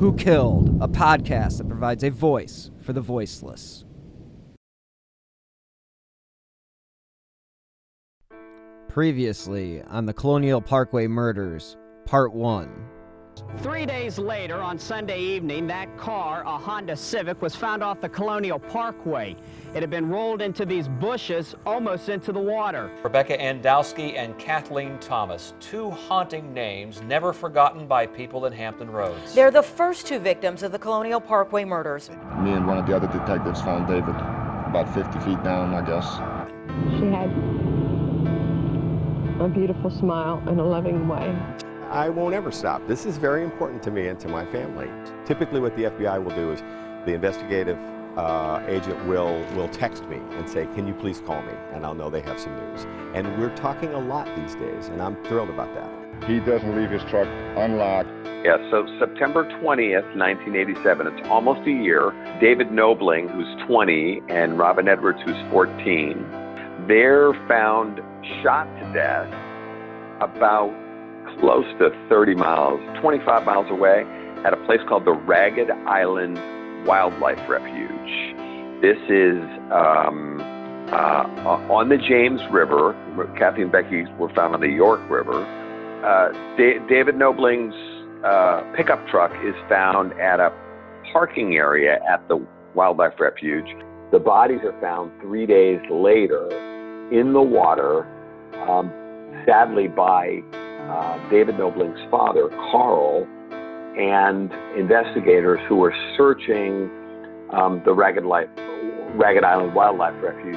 Who Killed? A podcast that provides a voice for the voiceless. Previously on the Colonial Parkway Murders, Part 1. 3 days later, on Sunday evening, that car, a Honda Civic, was found off the Colonial Parkway. It had been rolled into these bushes, almost into the water. Rebecca Andowski and Kathleen Thomas, two haunting names never forgotten by people in Hampton Roads. They're the first two victims of the Colonial Parkway murders. Me and one of the other detectives found David about 50 feet down, I guess. She had a beautiful smile and a loving way. I won't ever stop. This is very important to me and to my family. Typically what the FBI will do is the investigative agent will text me and say, can you please call me? And I'll know they have some news. And we're talking a lot these days, and I'm thrilled about that. He doesn't leave his truck unlocked. Yeah, so September 20th, 1987, it's almost a year. David Nobling, who's 20, and Robin Edwards, who's 14, they're found shot to death about close to 30 miles, 25 miles away at a place called the Ragged Island Wildlife Refuge. This is on the James River. Kathy and Becky were found on the York River. David Nobling's pickup truck is found at a parking area at the Wildlife Refuge. The bodies are found 3 days later in the water, sadly by David Nobling's father, Carl, and investigators who were searching the Ragged Island Wildlife Refuge.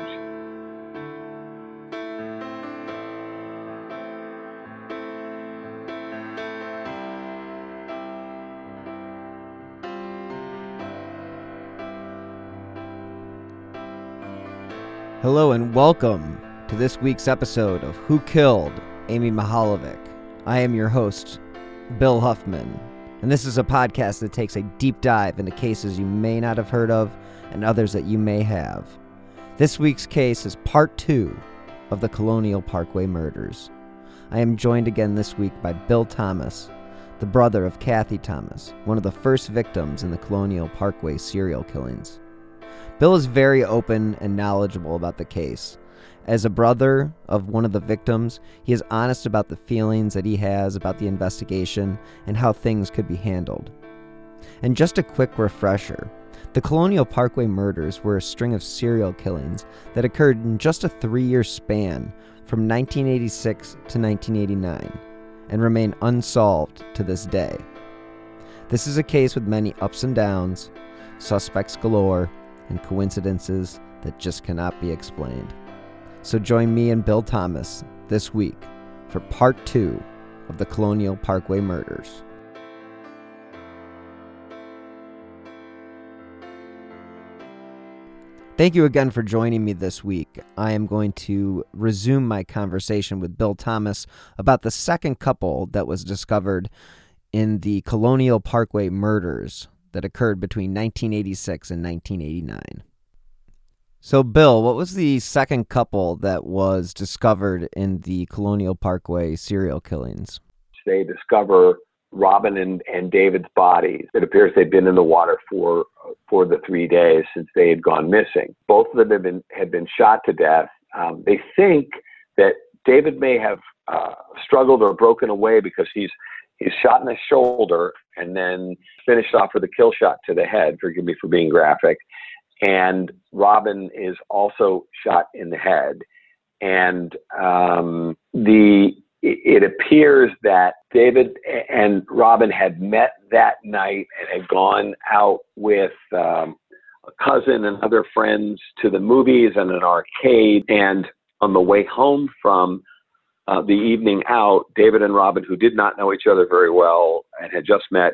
Hello and welcome to this week's episode of Who Killed Amy Mihaljevic? I am your host, Bill Huffman, and this is a podcast that takes a deep dive into cases you may not have heard of and others that you may have. This week's case is part 2 of the Colonial Parkway murders. I am joined again this week by Bill Thomas, the brother of Kathy Thomas, one of the first victims in the Colonial Parkway serial killings. Bill is very open and knowledgeable about the case. As a brother of one of the victims, he is honest about the feelings that he has about the investigation and how things could be handled. And just a quick refresher, the Colonial Parkway murders were a string of serial killings that occurred in just a 3-year span from 1986 to 1989 and remain unsolved to this day. This is a case with many ups and downs, suspects galore, and coincidences that just cannot be explained. So join me and Bill Thomas this week for part 2 of the Colonial Parkway murders. Thank you again for joining me this week. I am going to resume my conversation with Bill Thomas about the second couple that was discovered in the Colonial Parkway murders that occurred between 1986 and 1989. So, Bill, what was the second couple that was discovered in the Colonial Parkway serial killings? They discover Robin and David's bodies. It appears they'd been in the water for the 3 days since they had gone missing. Both of them had been shot to death. They think that David may have struggled or broken away because he's shot in the shoulder and then finished off with a kill shot to the head. Forgive me for being graphic. And Robin is also shot in the head. And it appears that David and Robin had met that night and had gone out with a cousin and other friends to the movies and an arcade. And on the way home from the evening out, David and Robin, who did not know each other very well and had just met,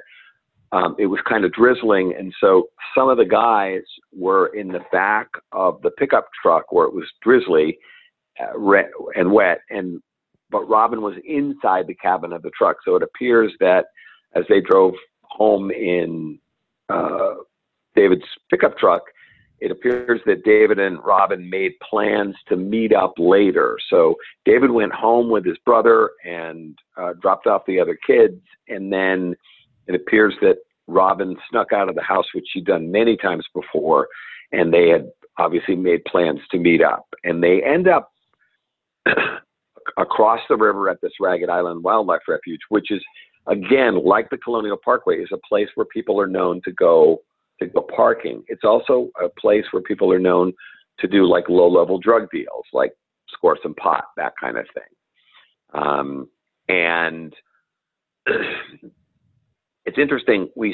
it was kind of drizzling. And so some of the guys were in the back of the pickup truck where it was drizzly and wet. But Robin was inside the cabin of the truck. So it appears that as they drove home in David's pickup truck, it appears that David and Robin made plans to meet up later. So David went home with his brother and dropped off the other kids. And then it appears that Robin snuck out of the house, which she'd done many times before. And they had obviously made plans to meet up. And they end up across the river at this Ragged Island Wildlife Refuge, which is, again, like the Colonial Parkway, is a place where people are known to go parking. It's also a place where people are known to do like low-level drug deals, like score some pot, that kind of thing. And it's interesting. We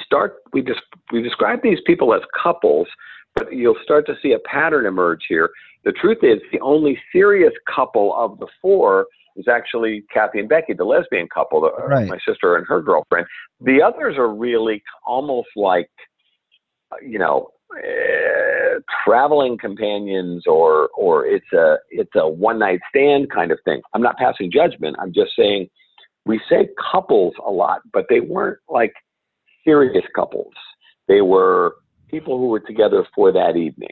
describe these people as couples, but you'll start to see a pattern emerge here. The truth is, the only serious couple of the four is actually Kathy and Becky, the lesbian couple, right. My sister and her girlfriend. The others are really almost like, traveling companions, or it's a one night stand kind of thing. I'm not passing judgment. I'm just saying we say couples a lot, but they weren't like serious couples. They were people who were together for that evening.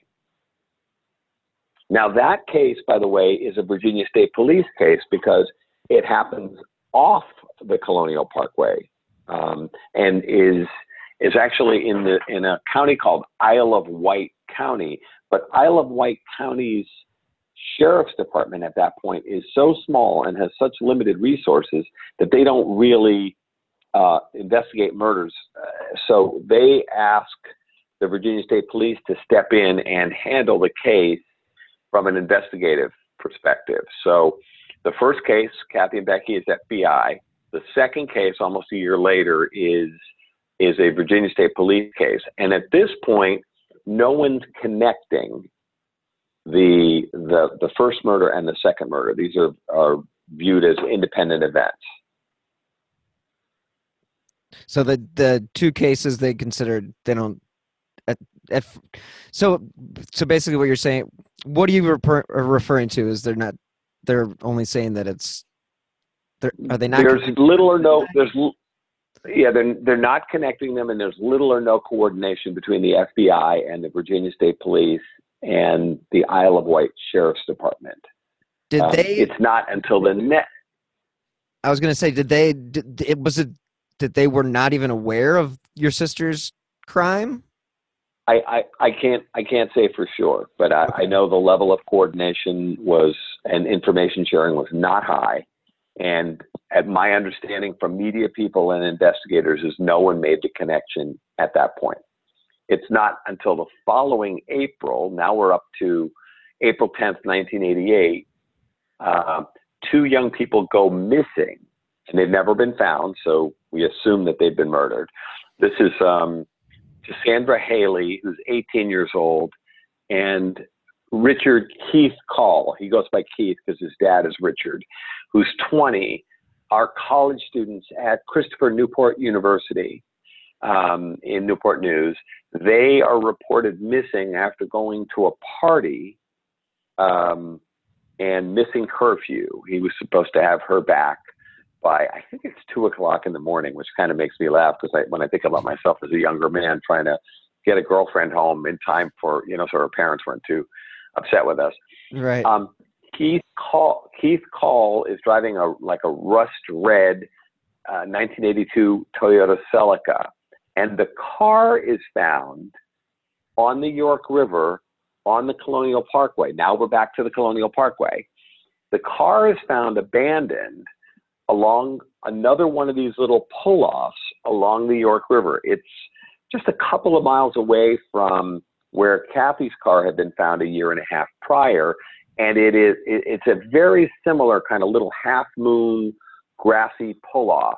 Now that case, by the way, is a Virginia State Police case because it happens off the Colonial Parkway, and is actually in a county called Isle of Wight County. But Isle of Wight County's sheriff's department at that point is so small and has such limited resources that they don't really investigate murders. So they ask the Virginia State Police to step in and handle the case from an investigative perspective. So the first case, Kathy and Becky, is FBI. The second case, almost a year later, is a Virginia State Police case. And at this point, no one's connecting the first murder and the second murder. These are viewed as independent events. So the two cases they considered, they don't. So basically, what you're saying, what are you referring to? Is they're not? They're only saying that it's. Are they not? There's little or no. There's. Yeah, they're not connecting them, and there's little or no coordination between the FBI and the Virginia State Police and the Isle of Wight Sheriff's Department. Did they? It's not until the next. I was going to say, did they were not even aware of your sister's crime? I can't say for sure, but okay. I know the level of coordination was and information sharing was not high, and. At my understanding from media people and investigators is no one made the connection at that point. It's not until the following April, now we're up to April 10th, 1988, two young people go missing and they've never been found. So we assume that they've been murdered. This is Cassandra Haley, who's 18 years old, and Richard Keith Call. He goes by Keith because his dad is Richard, who's 20. Are college students at Christopher Newport University in Newport News. They are reported missing after going to a party and missing curfew. He was supposed to have her back by, I think it's 2:00 in the morning, which kind of makes me laugh because when I think about myself as a younger man trying to get a girlfriend home in time for, so her parents weren't too upset with us. Right. Keith Call is driving a rust red 1982 Toyota Celica, and the car is found on the York River on the Colonial Parkway. Now we're back to the Colonial Parkway. The car is found abandoned along another one of these little pull-offs along the York River. It's just a couple of miles away from where Kathy's car had been found a year and a half prior. And it's a very similar kind of little half moon grassy pull-off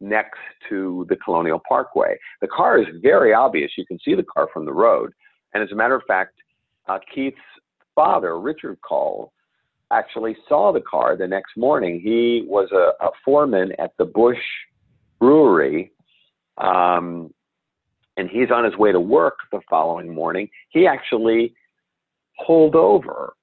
next to the Colonial Parkway. The car is very obvious. You can see the car from the road. And as a matter of fact, Keith's father, Richard Cole, actually saw the car the next morning. He was a foreman at the Bush Brewery, and he's on his way to work the following morning. He actually pulled over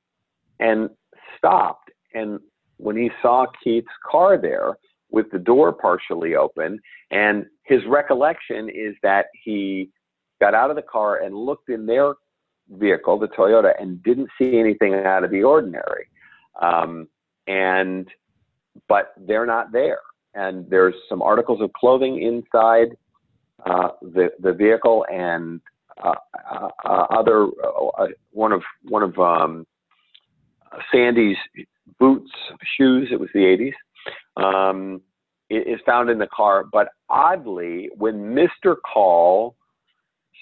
and stopped. And when he saw Keith's car there with the door partially open, and his recollection is that he got out of the car and looked in their vehicle, the Toyota, and didn't see anything out of the ordinary. But they're not there. And there's some articles of clothing inside the vehicle, and one of Sandy's boots, shoes. It was the 80s. Is found in the car. But oddly, when Mr. Call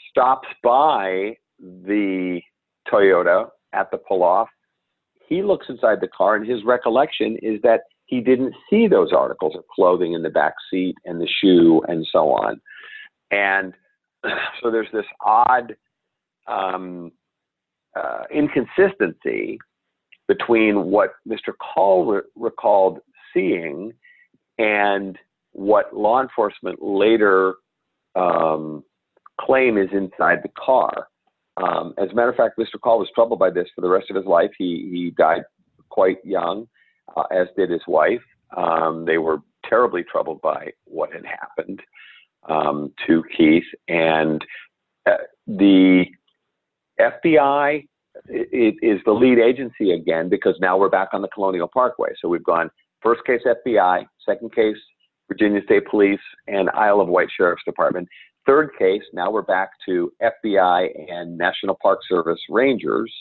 stops by the Toyota at the pull-off, he looks inside the car, and his recollection is that he didn't see those articles of clothing in the back seat and the shoe and so on. And so there's this odd inconsistency between what Mr. Call recalled seeing and what law enforcement later claim is inside the car. As a matter of fact, Mr. Call was troubled by this for the rest of his life. He died quite young, as did his wife. They were terribly troubled by what had happened to Keith. And the FBI is the lead agency again, because now we're back on the Colonial Parkway. So we've gone first case FBI, second case Virginia State Police and Isle of Wight Sheriff's Department. Third case, now we're back to FBI and National Park Service Rangers,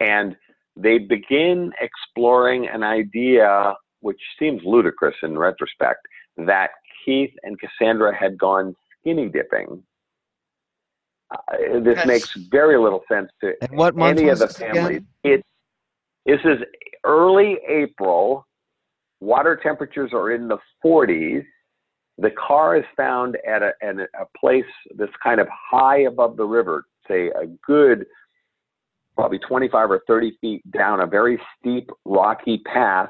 and they begin exploring an idea which seems ludicrous in retrospect, that Keith and Cassandra had gone skinny dipping. This makes very little sense to any of the families. This is early April. Water temperatures are in the 40s. The car is found at a place that's kind of high above the river, say a good probably 25 or 30 feet down a very steep, rocky path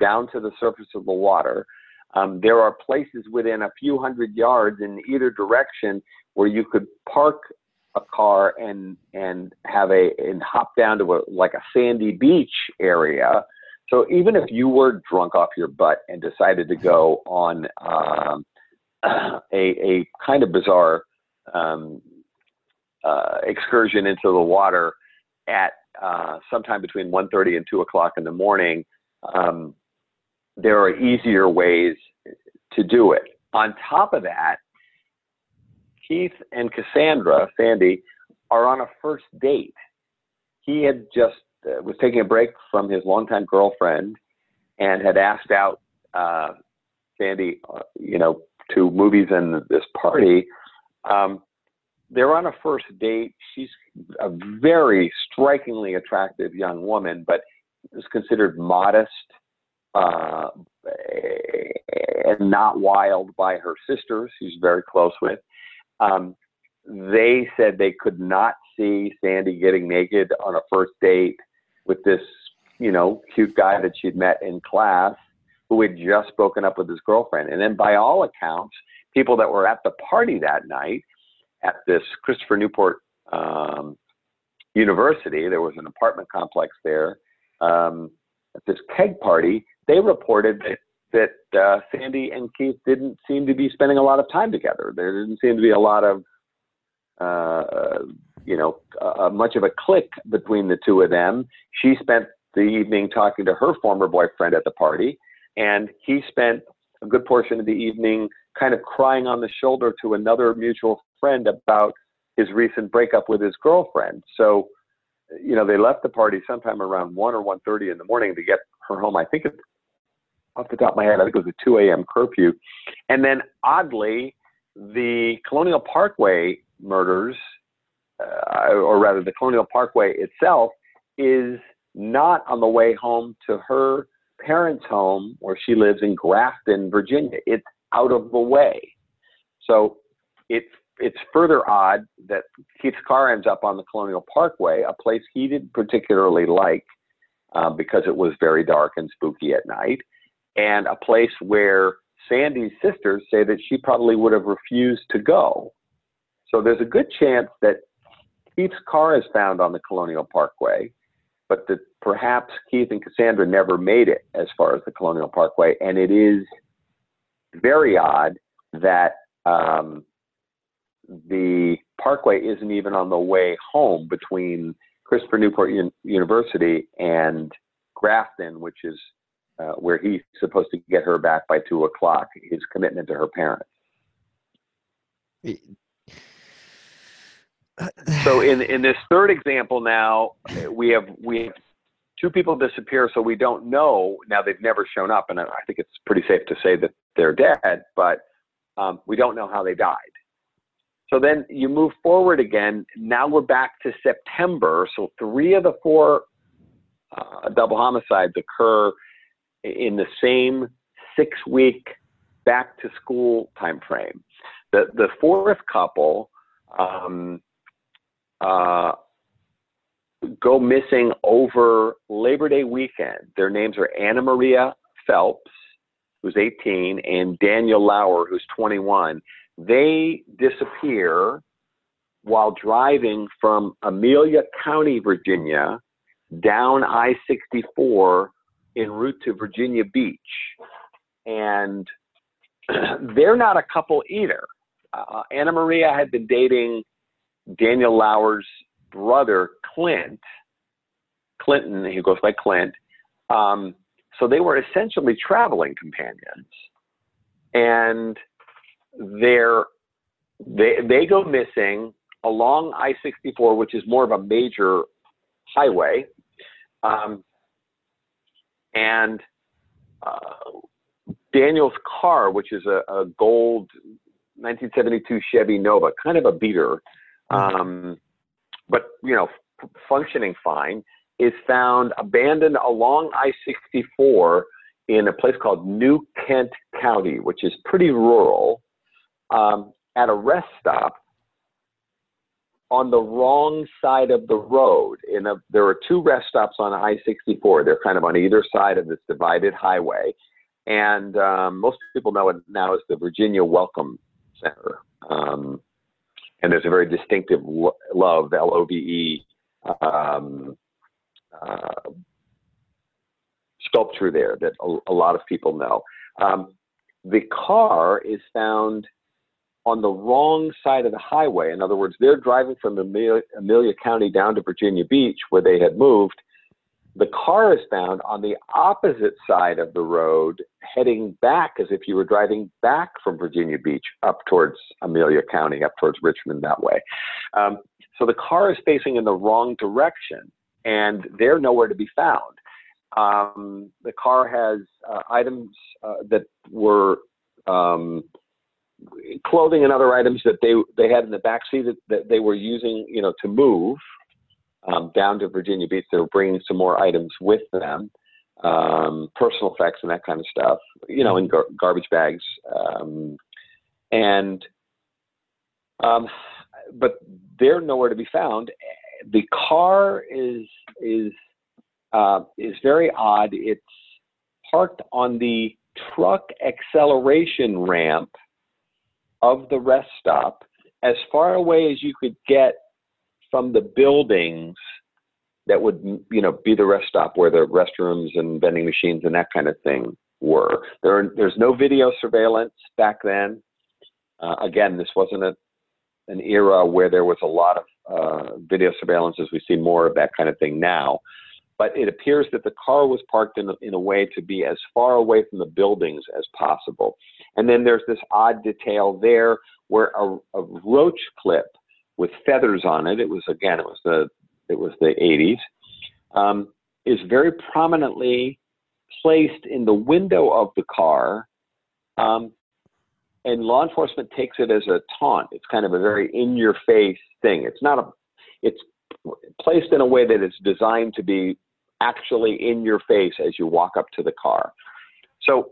down to the surface of the water. There are places within a few hundred yards in either direction where you could park a car and hop down to a sandy beach area. So even if you were drunk off your butt and decided to go on a kind of bizarre excursion into the water at sometime between 1:30 and 2 o'clock in the morning, there are easier ways to do it. On top of that, Keith and Cassandra, Sandy, are on a first date. He had just was taking a break from his longtime girlfriend and had asked out Sandy, to movies and this party. They're on a first date. She's a very strikingly attractive young woman, but is considered modest and not wild by her sisters, who's very close with. They said they could not see Sandy getting naked on a first date with this, cute guy that she'd met in class who had just broken up with his girlfriend. And then by all accounts, people that were at the party that night at this Christopher Newport University, there was an apartment complex there, at this keg party, they reported that Sandy and Keith didn't seem to be spending a lot of time together. There didn't seem to be a lot of, much of a click between the two of them. She spent the evening talking to her former boyfriend at the party, and he spent a good portion of the evening kind of crying on the shoulder to another mutual friend about his recent breakup with his girlfriend. So, they left the party sometime around 1 or 1:30 in the morning to get her home. I think it's off the top of my head, it was a 2 a.m. curfew. And then oddly, the Colonial Parkway murders, or rather the Colonial Parkway itself, is not on the way home to her parents' home where she lives in Grafton, Virginia. It's out of the way. So it it's further odd that Keith's car ends up on the Colonial Parkway, a place he didn't particularly like because it was very dark and spooky at night, and a place where Sandy's sisters say that she probably would have refused to go. So there's a good chance that Keith's car is found on the Colonial Parkway, but that perhaps Keith and Cassandra never made it as far as the Colonial Parkway. And it is very odd that the parkway isn't even on the way home between Christopher Newport University and Grafton, which is where he's supposed to get her back by 2 o'clock, his commitment to her parents. So in this third example now, we have two people disappear, so we don't know. Now, they've never shown up, and I think it's pretty safe to say that they're dead, but we don't know how they died. So then you move forward again. Now we're back to September. So 3 of the 4 double homicides occur in the same 6-week back-to-school time frame. The fourth couple go missing over Labor Day weekend. Their names are Anna Maria Phelps, who's 18, and Daniel Lauer, who's 21. They disappear while driving from Amelia County, Virginia, down I-64 en route to Virginia Beach. And they're not a couple either. Anna Maria had been dating Daniel Lauer's brother, Clinton, he goes by Clint. So they were essentially traveling companions. And they go missing along I-64, which is more of a major highway. Daniel's car, which is a gold 1972 Chevy Nova, kind of a beater, but, you know, functioning fine, is found abandoned along I-64 in a place called New Kent County, which is pretty rural, at a rest stop on the wrong side of the road. There are 2 rest stops on I-64. They're kind of on either side of this divided highway. And most people know it now as the Virginia Welcome Center. And there's a very distinctive LOVE, L-O-V-E, sculpture there that a lot of people know. The car is found on the wrong side of the highway. In other words, they're driving from Amelia County down to Virginia Beach, where they had moved. The car is found on the opposite side of the road, heading back as if you were driving back from Virginia Beach up towards Amelia County, up towards Richmond that way. So the car is facing in the wrong direction, and they're nowhere to be found. The car has items that were clothing and other items that they had in the backseat that they were using, you know, to move down to Virginia Beach. They were bringing some more items with them, personal effects and that kind of stuff, you know, in garbage bags. But they're nowhere to be found. The car is very odd. It's parked on the truck acceleration ramp of the rest stop, as far away as you could get from the buildings that would, you know, be the rest stop where the restrooms and vending machines and that kind of thing were. There's no video surveillance back then. Again, this wasn't an era where there was a lot of video surveillance, as we see more of that kind of thing now. But it appears that the car was parked in a way to be as far away from the buildings as possible. And then there's this odd detail there where a roach clip with feathers on it, it was the 80s, is very prominently placed in the window of the car, and law enforcement takes it as a taunt. It's kind of a very in-your-face thing. It's placed in a way that it's designed to be actually in your face as you walk up to the car. So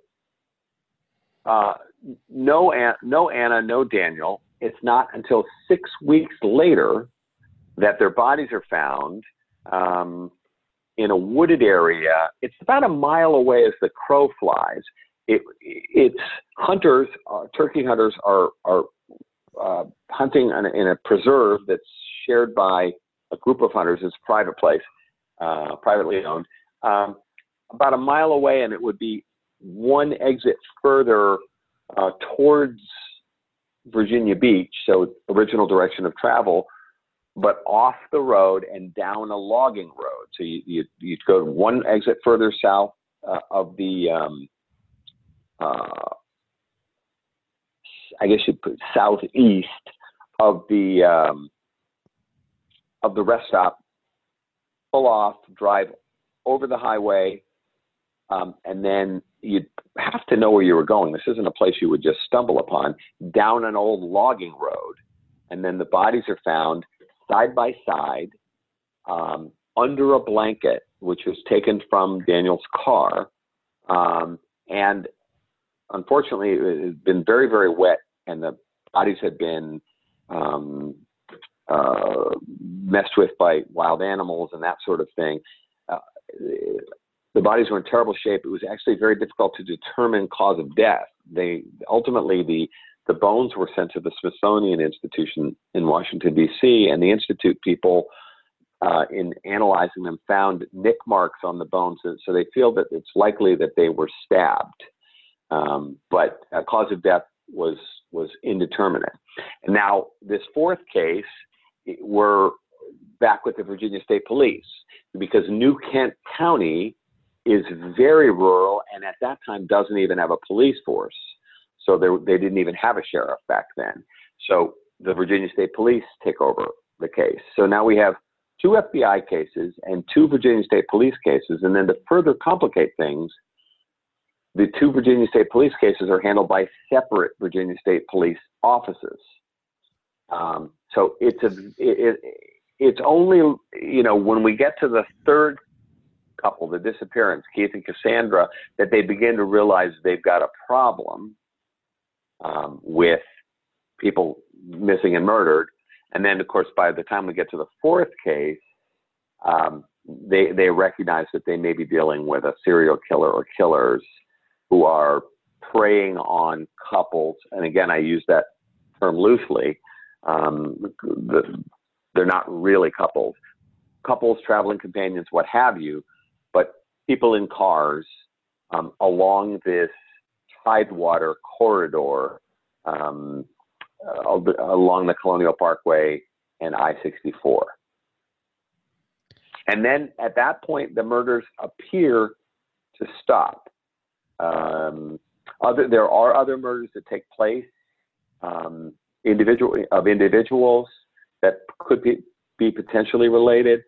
no Anna, no Daniel, It's not until 6 weeks later that their bodies are found in a wooded area. It's about a mile away as the crow flies. It's hunters, turkey hunters are hunting in a preserve that's shared by a group of hunters. It's a private place, privately owned, about a mile away, and it would be one exit further towards Virginia Beach, so original direction of travel, but off the road and down a logging road. So you'd go one exit further south of the, I guess you'd put southeast of the rest stop, pull off, drive over the highway, and then you'd have to know where you were going. This isn't a place you would just stumble upon, down an old logging road. And then the bodies are found side by side under a blanket, which was taken from Daniel's car. And unfortunately, it had been very, very wet, and the bodies had been messed with by wild animals and that sort of thing. The bodies were in terrible shape. It was actually very difficult to determine cause of death. Ultimately, the bones were sent to the Smithsonian Institution in Washington, D.C., and the Institute people, in analyzing them, found nick marks on the bones. So they feel that it's likely that they were stabbed. But cause of death was indeterminate. And now, this fourth case, we're back with the Virginia State Police, because New Kent County is very rural and at that time doesn't even have a police force. So they didn't even have a sheriff back then. So the Virginia State Police take over the case. So now we have two FBI cases and two Virginia State Police cases. And then to further complicate things, the two Virginia State Police cases are handled by separate Virginia State Police offices. So it's only, when we get to the third couple, the disappearance, Keith and Cassandra, that they begin to realize they've got a problem with people missing and murdered. And then, of course, by the time we get to the fourth case, they recognize that they may be dealing with a serial killer or killers who are preying on couples. And again, I use that term loosely. They're not really couples, traveling companions, what have you, but people in cars along this tidewater corridor along the Colonial Parkway and I-64. And then at that point, the murders appear to stop. There are other murders that take place individuals that could be potentially related.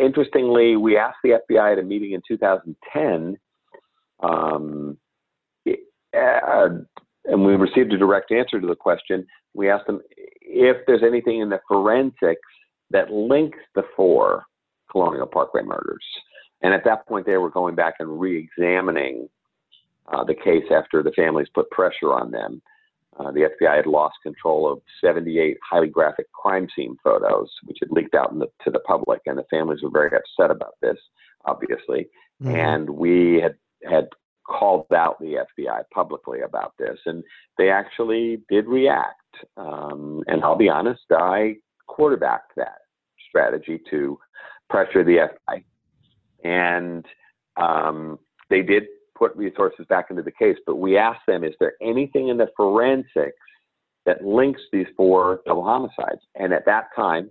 Interestingly, we asked the FBI at a meeting in 2010, and we received a direct answer to the question. We asked them if there's anything in the forensics that links the four Colonial Parkway murders. And at that point, they were going back and re-examining the case after the families put pressure on them. The FBI had lost control of 78 highly graphic crime scene photos, which had leaked out to the public, and the families were very upset about this, obviously. Mm-hmm. And we had called out the FBI publicly about this, and they actually did react. And I'll be honest, I quarterbacked that strategy to pressure the FBI. And they did put resources back into the case, but we asked them, is there anything in the forensics that links these four double homicides? And at that time,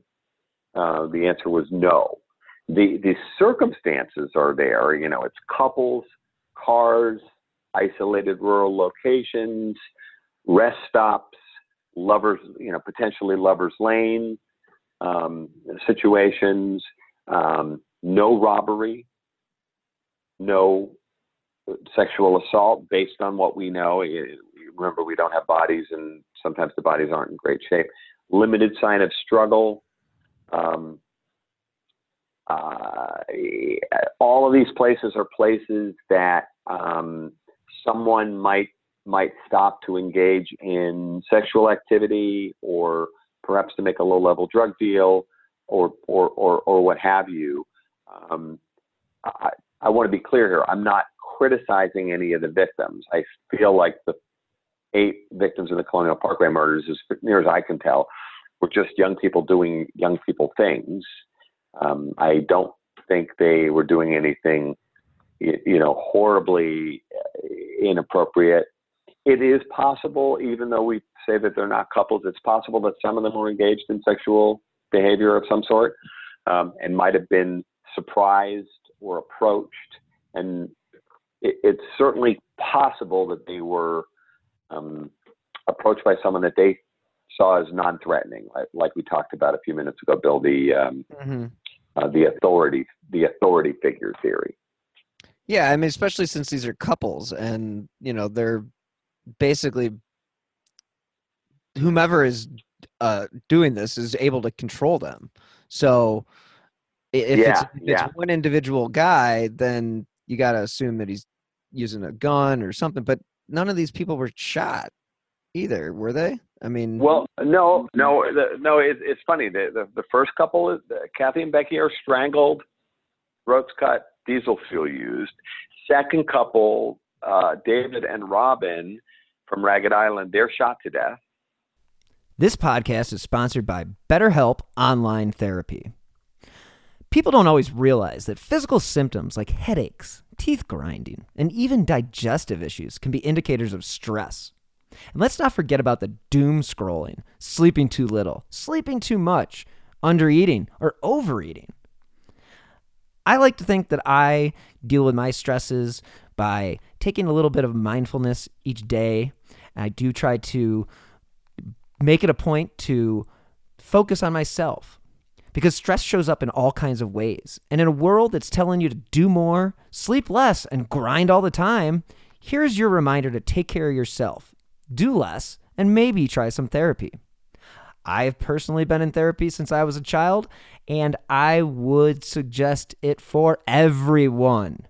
the answer was no. The circumstances are there, it's couples, cars, isolated rural locations, rest stops, lovers, potentially lovers lane situations, no robbery, no sexual assault based on what we know. Remember, we don't have bodies, and sometimes the bodies aren't in great shape. Limited sign of struggle. All of these places are places that someone might might stop to engage in sexual activity or perhaps to make a low-level drug deal or what have you. I want to be clear here. I'm not criticizing any of the victims. I feel like the 8 victims in the Colonial Parkway murders, as near as I can tell, were just young people doing young people things. I don't think they were doing anything, you know, horribly inappropriate. It is possible, even though we say that they're not couples, it's possible that some of them were engaged in sexual behavior of some sort, and might have been surprised or approached. And it's certainly possible that they were approached by someone that they saw as non-threatening, like we talked about a few minutes ago, Bill, the authority figure theory. Yeah, I mean, especially since these are couples, and you know, they're basically whomever is doing this is able to control them. So if it's one individual guy, then you got to assume that he's using a gun or something. But none of these people were shot either, were they? I mean, well, no. It's funny. The first couple, Kathy and Becky, are strangled, throats cut, diesel fuel used. Second couple, David and Robin from Ragged Island, they're shot to death. This podcast is sponsored by BetterHelp Online Therapy. People don't always realize that physical symptoms like headaches, teeth grinding, and even digestive issues can be indicators of stress. And let's not forget about the doom scrolling, sleeping too little, sleeping too much, undereating, or overeating. I like to think that I deal with my stresses by taking a little bit of mindfulness each day. And I do try to make it a point to focus on myself, because stress shows up in all kinds of ways. And in a world that's telling you to do more, sleep less, and grind all the time, here's your reminder to take care of yourself, do less, and maybe try some therapy. I've personally been in therapy since I was a child, and I would suggest it for everyone.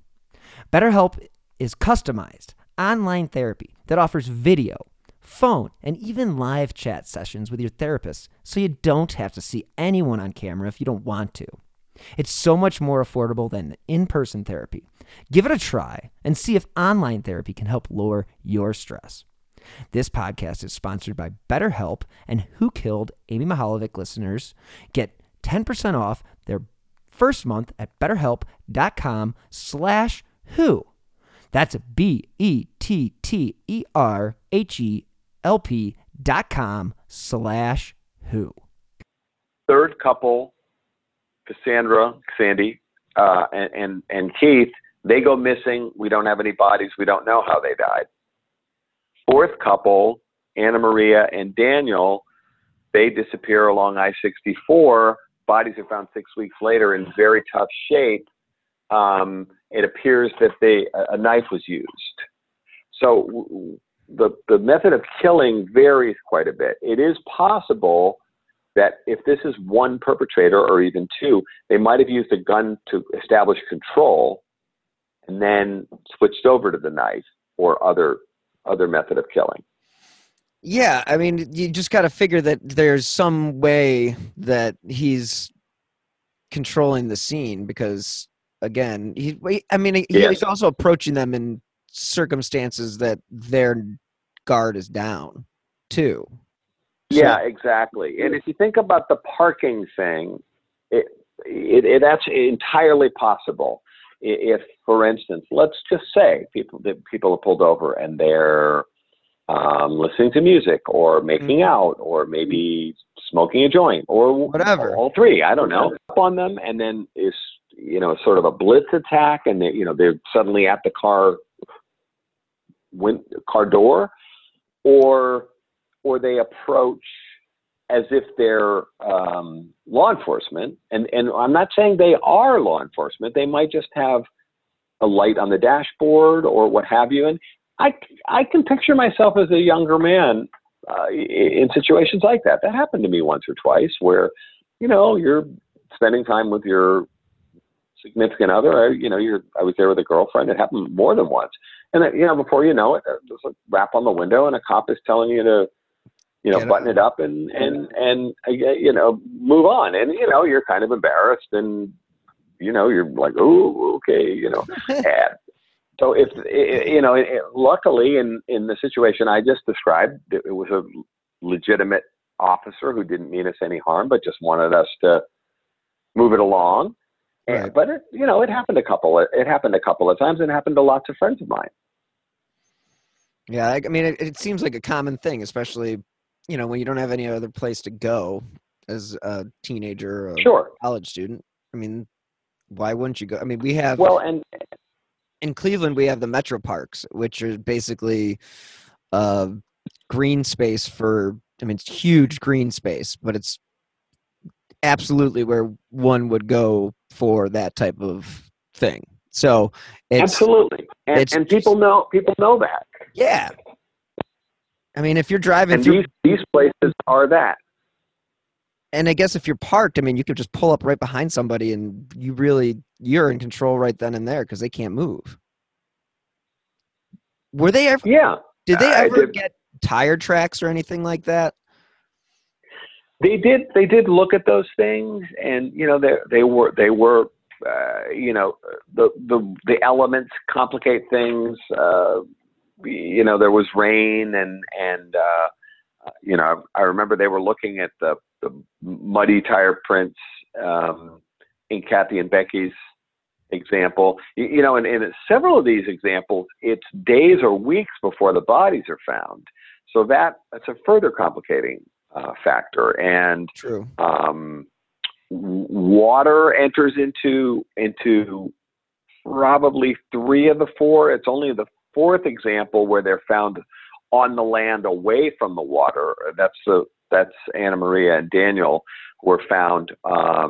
BetterHelp is customized online therapy that offers video, phone, and even live chat sessions with your therapist, so you don't have to see anyone on camera if you don't want to. It's so much more affordable than in-person therapy. Give it a try and see if online therapy can help lower your stress. This podcast is sponsored by BetterHelp, and Who Killed Amy Mihaljevic listeners get 10% off their first month at BetterHelp.com/who. That's BetterHelp.com/who. Third couple, Cassandra, Sandy, and Keith, they go missing. We don't have any bodies. We don't know how they died. Fourth couple, Anna Maria and Daniel, they disappear along I-64. Bodies are found 6 weeks later in very tough shape. It appears that a knife was used. So the method of killing varies quite a bit. It is possible that if this is one perpetrator or even two, they might have used a gun to establish control and then switched over to the knife or other method of killing. Yeah, I mean, you just got to figure that there's some way that he's controlling the scene, because again, he's also approaching them in circumstances that their guard is down too. So, yeah, exactly. And if you think about the parking thing, it that's entirely possible. If, for instance, let's just say people are pulled over and they're listening to music or making out or maybe smoking a joint or whatever, all three, I don't know, up on them, and then is, you know, sort of a blitz attack, and they, you know, they're suddenly at the car door, or they approach as if they're law enforcement. And I'm not saying they are law enforcement. They might just have a light on the dashboard or what have you. And I can picture myself as a younger man in situations like that. That happened to me once or twice where, you know, you're spending time with your significant other. I was there with a girlfriend. It happened more than once. And, you know, before you know it, there's a rap on the window and a cop is telling you to, you know, button it up and move on. And, you know, you're kind of embarrassed and, you know, you're like, oh, okay, you know. So if, you know, luckily in the situation I just described, it was a legitimate officer who didn't mean us any harm, but just wanted us to move it along. Right. But it, you know, it happened a couple of times and happened to lots of friends of mine. Yeah. I mean, it seems like a common thing, especially, you know, when you don't have any other place to go as a teenager or a college student. I mean, why wouldn't you go? I mean, we have, in Cleveland, we have the Metro Parks, which are basically green space it's huge green space, but it's absolutely where one would go for that type of thing. So it's, absolutely. And people know that. Yeah. I mean, if you're driving through these places are that. And I guess if you're parked, I mean, you could just pull up right behind somebody and you're in control right then and there because they can't move. Were they ever? Yeah. Did they ever get tire tracks or anything like that? They did look at those things, and you know they were you know the elements complicate things. You know, there was rain and you know, I remember they were looking at the muddy tire prints in Kathy and Becky's example. You know, and in several of these examples, it's days or weeks before the bodies are found. So that's a further complicating factor. And true. Water enters into probably three of the four. It's only the fourth example where they're found on the land away from the water. That's Anna Maria and Daniel were found off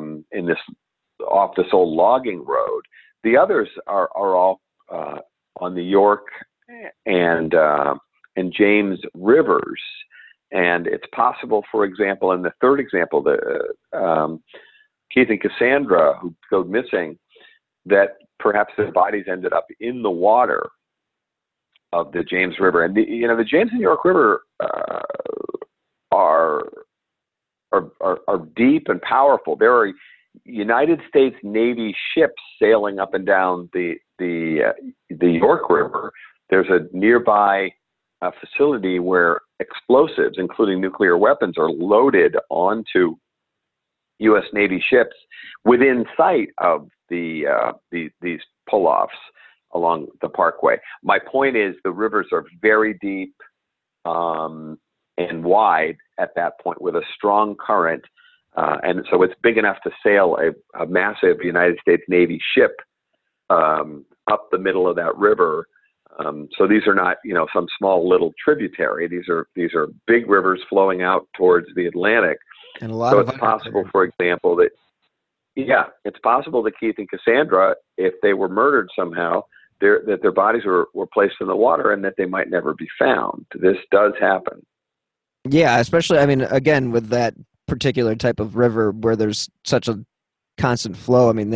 this old logging road. The others are all on the York and James rivers. And it's possible, for example, in the third example, Keith and Cassandra, who go missing, that perhaps their bodies ended up in the water of the James River. And the James and York River are deep and powerful. There are United States Navy ships sailing up and down the York River. There's a nearby facility where explosives, including nuclear weapons, are loaded onto U.S. Navy ships within sight of these pull-offs along the parkway. My point is the rivers are very deep and wide at that point with a strong current. And so it's big enough to sail a massive United States Navy ship up the middle of that river. So these are not, you know, some small little tributary. These are big rivers flowing out towards the Atlantic. And a lot so of it's possible, for example, that, yeah, it's possible that Keith and Cassandra, if they were murdered somehow, that their bodies were placed in the water and that they might never be found. This does happen. Yeah, especially, I mean, again, with that particular type of river where there's such a constant flow, I mean,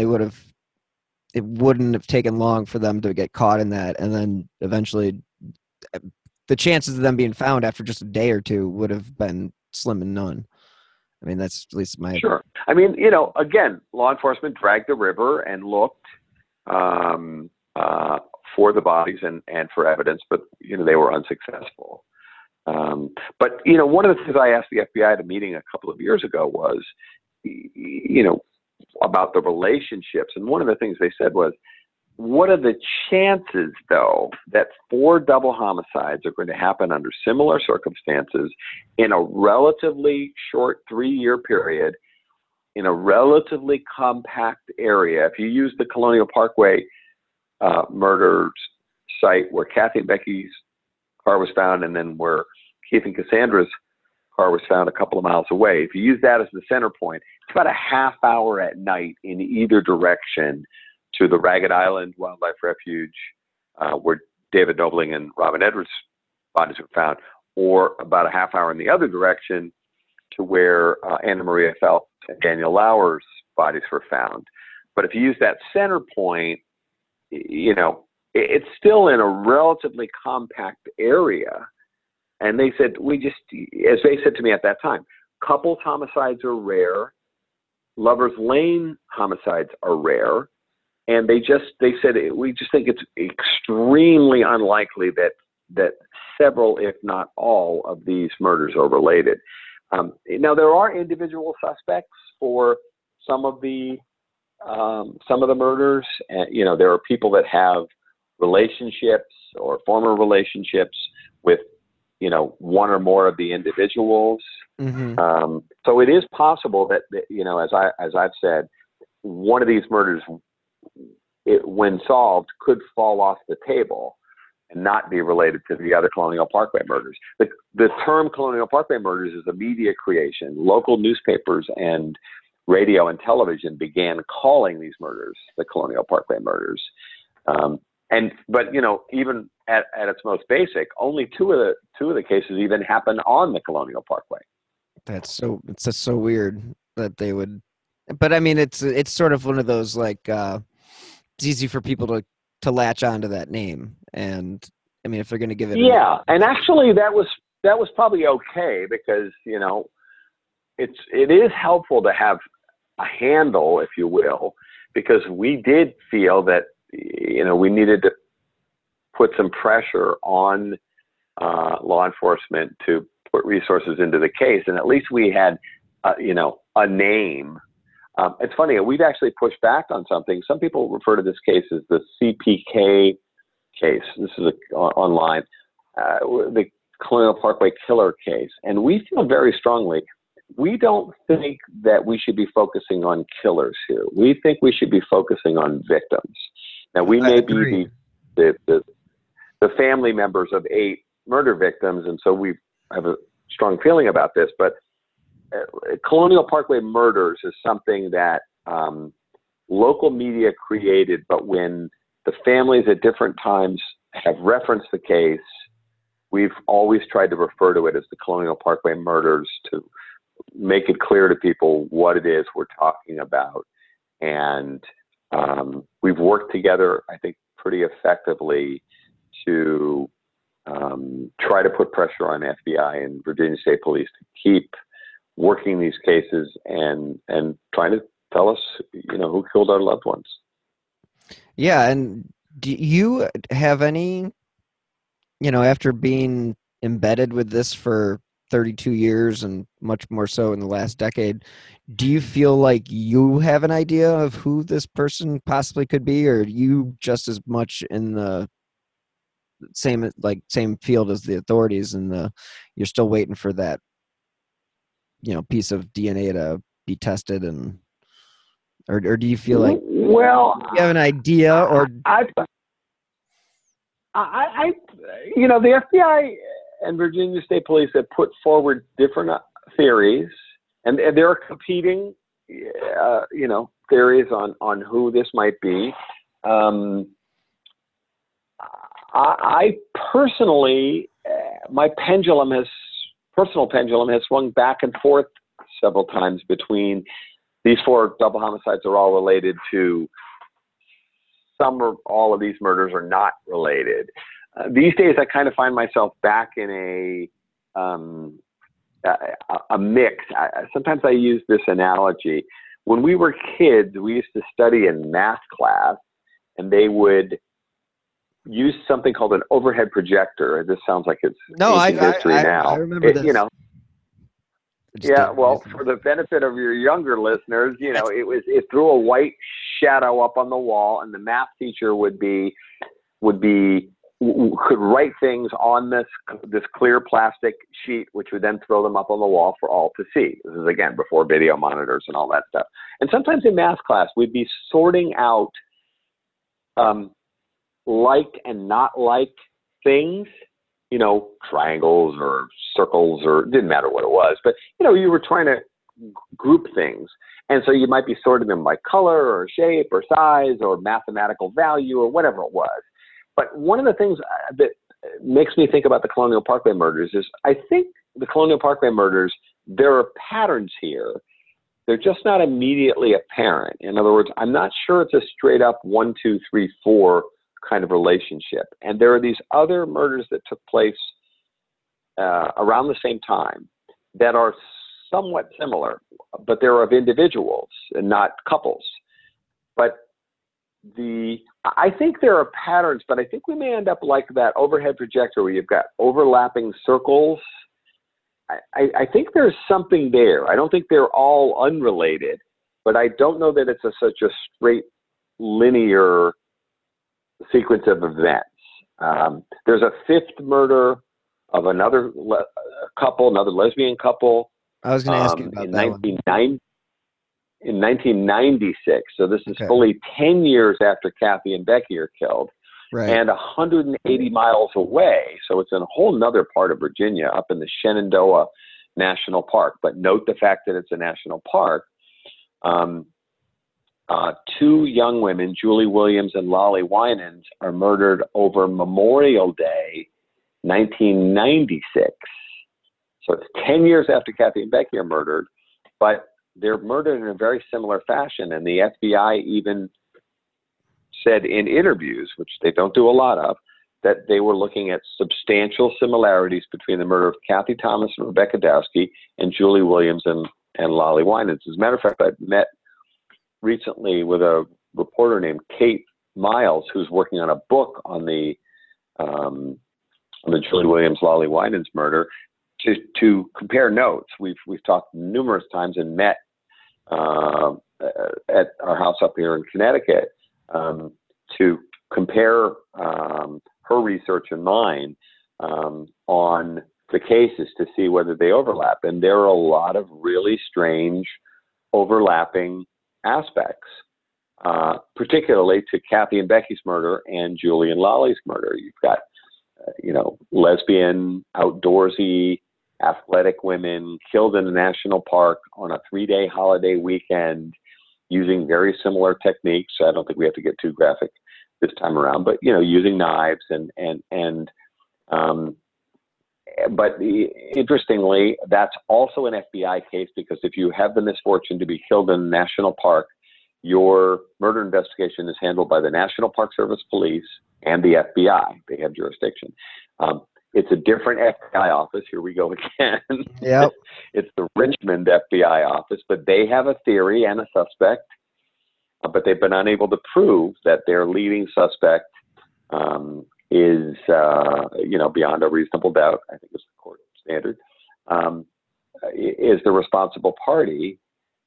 it wouldn't have taken long for them to get caught in that. And then eventually the chances of them being found after just a day or two would have been slim and none. I mean, that's at least my opinion. Sure. I mean, you know, again, law enforcement dragged the river and looked for the bodies and for evidence, but, you know, they were unsuccessful. But, you know, one of the things I asked the FBI at a meeting a couple of years ago was, you know, about the relationships. And one of the things they said was, what are the chances, though, that four double homicides are going to happen under similar circumstances in a relatively short 3-year period in a relatively compact area? If you use the Colonial Parkway murder site where Kathy and Becky's car was found and then where Keith and Cassandra's car was found a couple of miles away, if you use that as the center point, it's about a half hour at night in either direction to the Ragged Island Wildlife Refuge, where David Nobling and Robin Edwards' bodies were found, or about a half hour in the other direction to where Anna Maria Phelps and Daniel Lauer's bodies were found. But if you use that center point, you know, it's still in a relatively compact area. And they said, we just, as they said to me at that time, couples homicides are rare. Lover's Lane homicides are rare. And they said, we just think it's extremely unlikely that several, if not all, of these murders are related. Now, there are individual suspects for some of the murders. You know, there are people that have relationships or former relationships with, you know, one or more of the individuals. Mm-hmm. So it is possible that, you know, as I've said, one of these murders, when solved, could fall off the table and not be related to the other Colonial Parkway murders. The term Colonial Parkway murders is a media creation. Local newspapers and radio and television began calling these murders the Colonial Parkway murders. But you know, even at its most basic, only two of the cases even happened on the Colonial Parkway. It's just so weird that they would. But I mean, it's sort of one of those like it's easy for people to latch onto that name. And I mean, if they're going to give it, and actually that was probably okay because, you know, it is helpful to have a handle, if you will, because we did feel that, you know, we needed to put some pressure on law enforcement to put resources into the case. And at least we had, you know, a name. It's funny. We've actually pushed back on something. Some people refer to this case as the CPK case. This is online, the Colonial Parkway killer case. And we feel very strongly, we don't think that we should be focusing on killers here. We think we should be focusing on victims. Now, we may be the family members of 8 murder victims, and so we have a strong feeling about this, but Colonial Parkway murders is something that local media created, but when the families at different times have referenced the case, we've always tried to refer to it as the Colonial Parkway murders to make it clear to people what it is we're talking about. And we've worked together, I think, pretty effectively to try to put pressure on FBI and Virginia State Police to keep working these cases and trying to tell us, you know, who killed our loved ones. Yeah. And do you have any, you know, after being embedded with this for 32 years and much more so in the last decade, do you feel like you have an idea of who this person possibly could be, or are you just as much in the same field as the authorities and you're still waiting for that, you know, piece of DNA to be tested, and or do you feel like, well, you have an idea? Or I you know, the FBI and Virginia State Police have put forward different theories, and there are competing, you know, theories on who this might be. I personally, my personal pendulum has swung back and forth several times between these 4 double homicides are all related to some or all of these murders are not related. These days, I kind of find myself back in a mix. Sometimes I use this analogy. When we were kids, we used to study in math class, and they would use something called an overhead projector. This sounds like it's history now. I remember this. You know, yeah, well, for the benefit of your younger listeners, you know, it threw a white shadow up on the wall, and the math teacher could write things on this clear plastic sheet, which would then throw them up on the wall for all to see. This is, again, before video monitors and all that stuff. And sometimes in math class, we'd be sorting out like and not like things, you know, triangles or circles, or it didn't matter what it was. But, you know, you were trying to group things. And so you might be sorting them by color or shape or size or mathematical value or whatever it was. But one of the things that makes me think about the Colonial Parkway murders is I think the Colonial Parkway murders, there are patterns here. They're just not immediately apparent. In other words, I'm not sure it's a straight up 1, 2, 3, 4 kind of relationship. And there are these other murders that took place around the same time that are somewhat similar, but they're of individuals and not couples. But I think there are patterns, but I think we may end up like that overhead projector where you've got overlapping circles. I think there's something there. I don't think they're all unrelated, but I don't know that it's such a straight linear sequence of events. There's a fifth murder of another couple, another lesbian couple. I was going to ask you about that one. In 1996, so this is fully 10 years after Kathy and Becky are killed, and 180 miles away. So it's in a whole nother part of Virginia, up in the Shenandoah National Park. But note the fact that it's a national park. Two young women, Julie Williams and Lolly Winans, are murdered over Memorial Day, 1996. So it's 10 years after Kathy and Becky are murdered, but they're murdered in a very similar fashion. And the FBI even said in interviews, which they don't do a lot of, that they were looking at substantial similarities between the murder of Kathy Thomas and Rebecca Andowski and Julie Williams and Lolly Winans. As a matter of fact, I met recently with a reporter named Kate Miles, who's working on a book on the Julie Williams, Lolly Winans murder, to compare notes. We've talked numerous times and met at our house up here in Connecticut to compare her research and mine on the cases to see whether they overlap. And there are a lot of really strange overlapping aspects, particularly to Kathy and Becky's murder and Julie and Lolly's murder. You've got, lesbian, outdoorsy, athletic women killed in a national park on a 3-day holiday weekend using very similar techniques. I don't think we have to get too graphic this time around, but, using knives but interestingly, that's also an FBI case, because if you have the misfortune to be killed in a national park, your murder investigation is handled by the National Park Service Police and the FBI. They have jurisdiction. It's a different FBI office. Here we go again. Yep. It's the Richmond FBI office, but they have a theory and a suspect, but they've been unable to prove that their leading suspect is, beyond a reasonable doubt, I think it's the court standard, is the responsible party.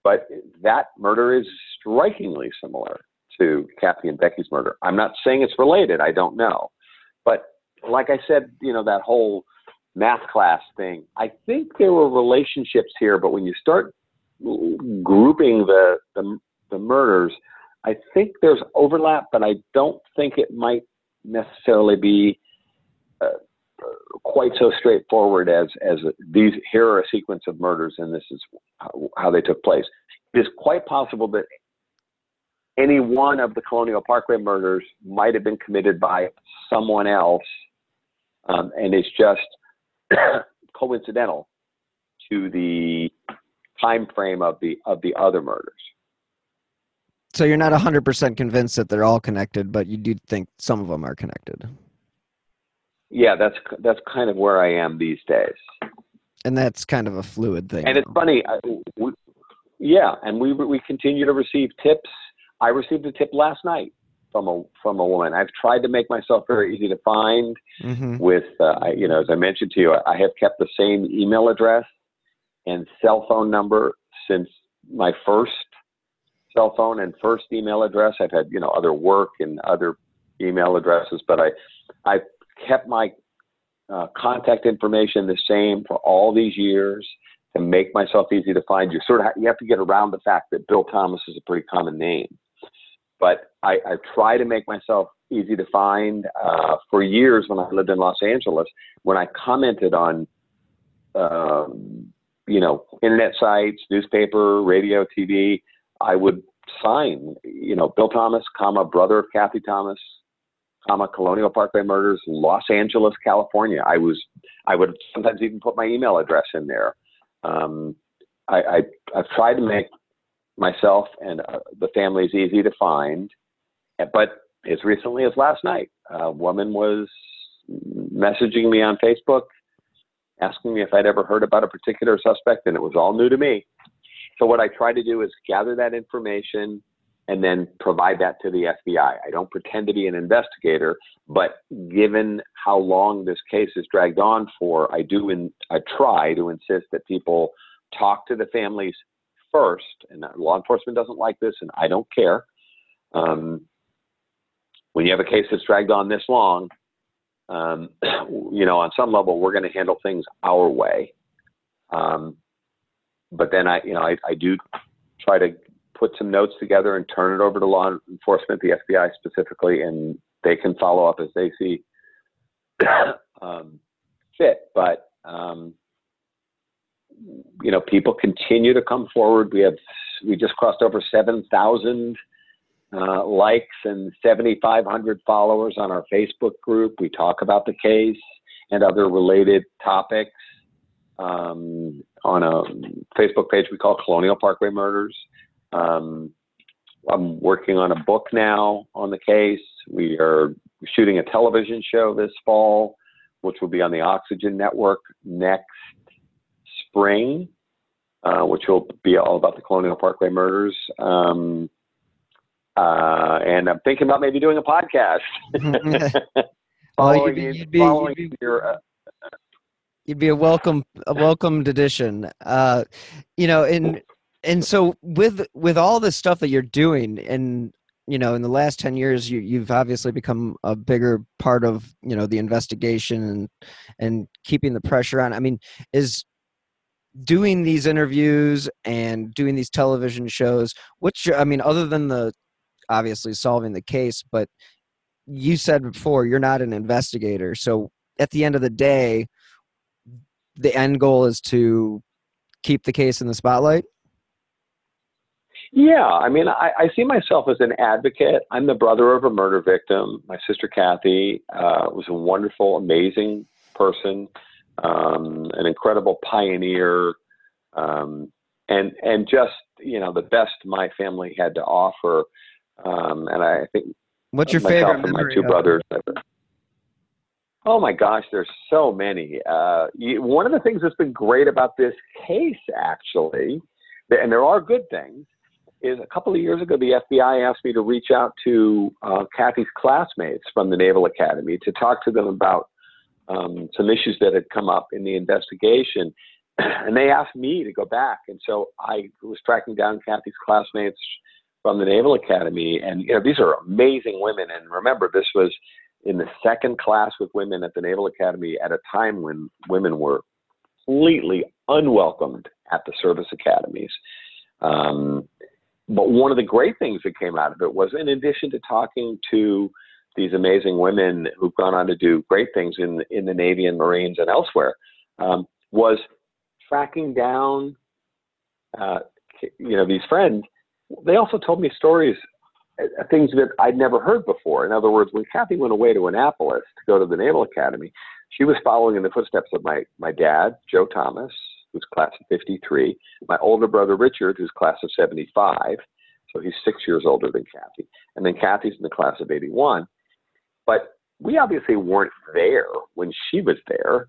But that murder is strikingly similar to Kathy and Becky's murder. I'm not saying it's related. I don't know. But like I said, that whole math class thing, I think there were relationships here. But when you start grouping the murders, I think there's overlap, but I don't think it might necessarily be quite so straightforward as these. Here are a sequence of murders, and this is how they took place. It is quite possible that any one of the Colonial Parkway murders might have been committed by someone else, and it's just coincidental to the time frame of the other murders. So you're not 100% convinced that they're all connected, but you do think some of them are connected. Yeah, that's kind of where I am these days. And that's kind of a fluid thing. And it's funny. We continue to receive tips. I received a tip last night from a woman. I've tried to make myself very easy to find. Mm-hmm. With, as I mentioned to you, I have kept the same email address and cell phone number since my first cell phone and first email address. I've had, other work and other email addresses, but I kept my contact information the same for all these years to make myself easy to find. You have to get around the fact that Bill Thomas is a pretty common name, but I try to make myself easy to find. For years, when I lived in Los Angeles, when I commented on, internet sites, newspaper, radio, TV, I would sign, Bill Thomas, brother of Kathy Thomas, Colonial Parkway Murders, Los Angeles, California. I would sometimes even put my email address in there. I've tried to make myself and the families easy to find, but as recently as last night, a woman was messaging me on Facebook, asking me if I'd ever heard about a particular suspect, and it was all new to me. So what I try to do is gather that information and then provide that to the FBI. I don't pretend to be an investigator, but given how long this case is dragged on for, I try to insist that people talk to the families first, and law enforcement doesn't like this, and I don't care. When you have a case that's dragged on this long, on some level, we're going to handle things our way. But then I do try to put some notes together and turn it over to law enforcement, the FBI specifically, and they can follow up as they see fit. But, people continue to come forward. We just crossed over 7,000 likes and 7,500 followers on our Facebook group. We talk about the case and other related topics on a Facebook page we call Colonial Parkway Murders. I'm working on a book now on the case. We are shooting a television show this fall, which will be on the Oxygen Network next spring, which will be all about the Colonial Parkway Murders. And I'm thinking about maybe doing a podcast. You'd be a welcomed addition. And so with all this stuff that you're doing, and in the last 10 years, you've obviously become a bigger part of the investigation and keeping the pressure on. I mean, is doing these interviews and doing these television shows, other than the obviously solving the case, but you said before you're not an investigator. So at the end of the day, the end goal is to keep the case in the spotlight. Yeah, I see myself as an advocate. I'm the brother of a murder victim. My sister Kathy was a wonderful, amazing person, an incredible pioneer, and just the best my family had to offer. And I think what's your favorite memory? My two brothers. Oh my gosh, there's so many. One of the things that's been great about this case, actually, and there are good things, is a couple of years ago, the FBI asked me to reach out to Kathy's classmates from the Naval Academy to talk to them about some issues that had come up in the investigation. And they asked me to go back. And so I was tracking down Kathy's classmates from the Naval Academy. And these are amazing women. And remember, this was in the second class with women at the Naval Academy at a time when women were completely unwelcomed at the service academies. But one of the great things that came out of it was, in addition to talking to these amazing women who've gone on to do great things in the Navy and Marines and elsewhere, was tracking down, these friends. They also told me stories, things that I'd never heard before. In other words, when Kathy went away to Annapolis to go to the Naval Academy, she was following in the footsteps of my dad, Joe Thomas, who's class of 53, my older brother, Richard, who's class of 75. So he's 6 years older than Kathy. And then Kathy's in the class of 81. But we obviously weren't there when she was there.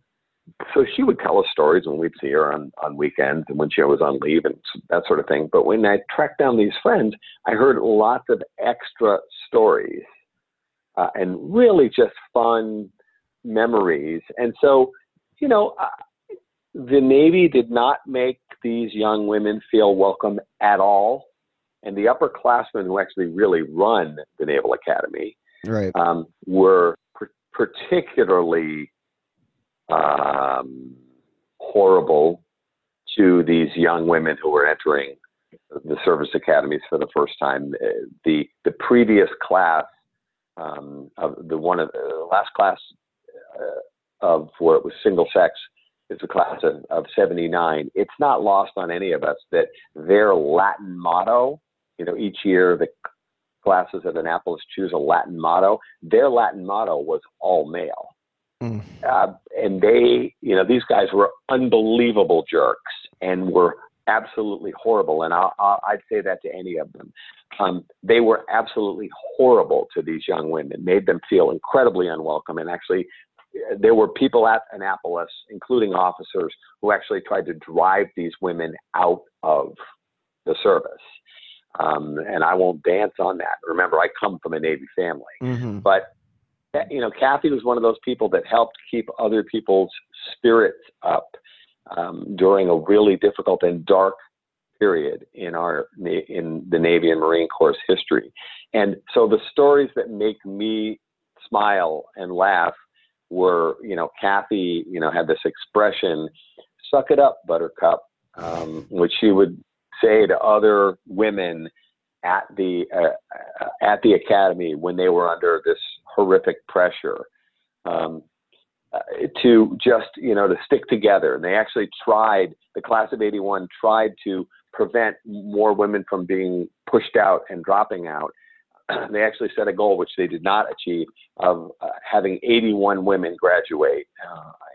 So she would tell us stories when we'd see her on weekends and when she was on leave and that sort of thing. But when I tracked down these friends, I heard lots of extra stories and really just fun memories. And so, the Navy did not make these young women feel welcome at all. And the upperclassmen who actually really run the Naval Academy were particularly horrible to these young women who were entering the service academies for the first time. The previous class, the last class of where it was single sex, is a class of 79. It's not lost on any of us that their Latin motto, each year the classes at Annapolis choose a Latin motto. Their Latin motto was all male. Mm. And these guys were unbelievable jerks and were absolutely horrible, and I'd say that to any of them. They were absolutely horrible to these young women, made them feel incredibly unwelcome, and actually there were people at Annapolis, including officers, who actually tried to drive these women out of the service. And I won't dance on that. Remember, I come from a Navy family. Mm-hmm. But, you know, Kathy was one of those people that helped keep other people's spirits up during a really difficult and dark period in the Navy and Marine Corps history. And so the stories that make me smile and laugh were, you know, Kathy, you know, had this expression, "Suck it up, buttercup," which she would say to other women at the academy when they were under this horrific pressure, to just, you know, to stick together. And they actually tried, the class of 81 tried to prevent more women from being pushed out and dropping out. They actually set a goal, which they did not achieve, of having 81 women graduate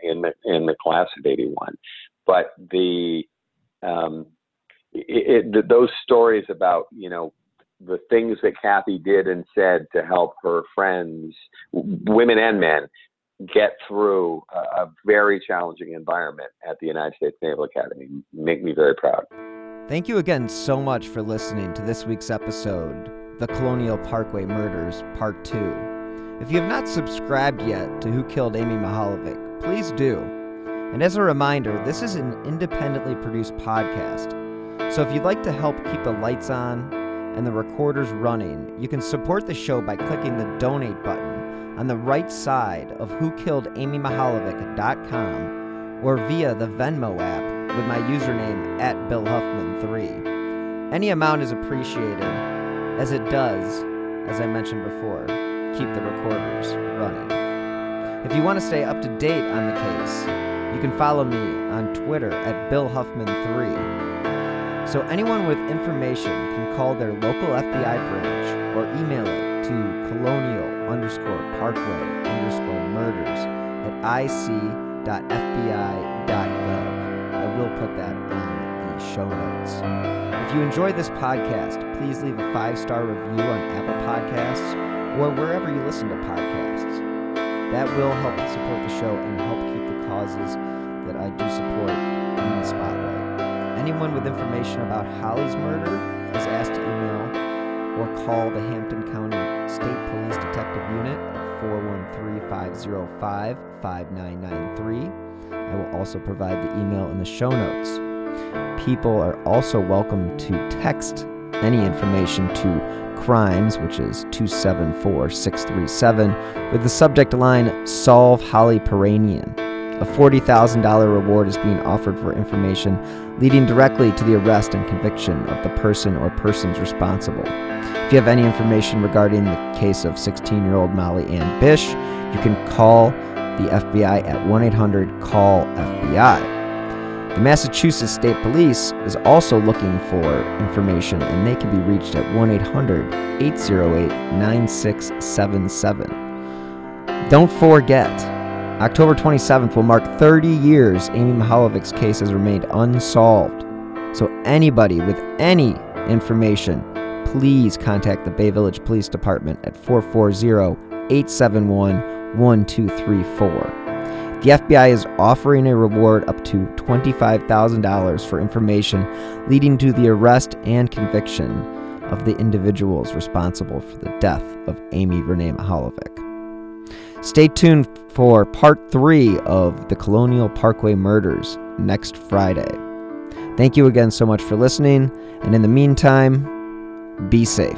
in the class of 81. But those stories about, you know, the things that Kathy did and said to help her friends, women and men, get through a very challenging environment at the United States Naval Academy make me very proud. Thank you again so much for listening to this week's episode, The Colonial Parkway Murders, Part 2. If you have not subscribed yet to Who Killed Amy Mihaljevic, please do. And as a reminder, this is an independently produced podcast. So if you'd like to help keep the lights on and the recorders running, you can support the show by clicking the donate button on the right side of whokilledamymihaljevic.com or via the Venmo app with my username at BillHuffman3. Any amount is appreciated, as it does, as I mentioned before, keep the recorders running. If you want to stay up to date on the case, you can follow me on Twitter at BillHuffman3. So anyone with information can call their local FBI branch or email it to colonial_parkway_murders at ic.fbi.gov. I will put that on the show notes. If you enjoy this podcast, please leave a 5-star review on Apple Podcasts or wherever you listen to podcasts. That will help support the show and help keep the causes that I do support in the spotlight. Anyone with information about Holly's murder is asked to email or call the Hampton County State Police Detective Unit at 413-505-5993. I will also provide the email in the show notes. People are also welcome to text any information to Crimes, which is 274-637, with the subject line, Solve Holly Peranian. A $40,000 reward is being offered for information leading directly to the arrest and conviction of the person or persons responsible. If you have any information regarding the case of 16-year-old Molly Ann Bish, you can call the FBI at 1-800-CALL-FBI. The Massachusetts State Police is also looking for information, and they can be reached at 1-800-808-9677. Don't forget, October 27th will mark 30 years Amy Mihaljevic's case has remained unsolved. So anybody with any information, please contact the Bay Village Police Department at 440-871-1234. The FBI is offering a reward up to $25,000 for information leading to the arrest and conviction of the individuals responsible for the death of Amy Renee Mihaljevic. Stay tuned for part 3 of the Colonial Parkway Murders next Friday. Thank you again so much for listening, and in the meantime, be safe.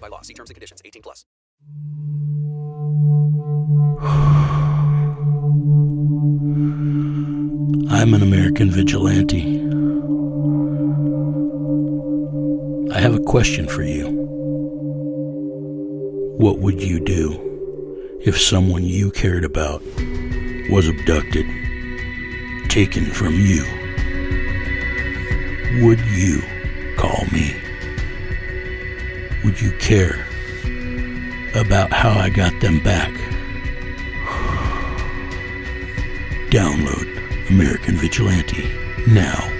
by law. See terms and conditions. 18+. I'm an American vigilante. I have a question for you. What would you do if someone you cared about was abducted, taken from you? Would you call me? Would you care about how I got them back? Download American Vigilante now.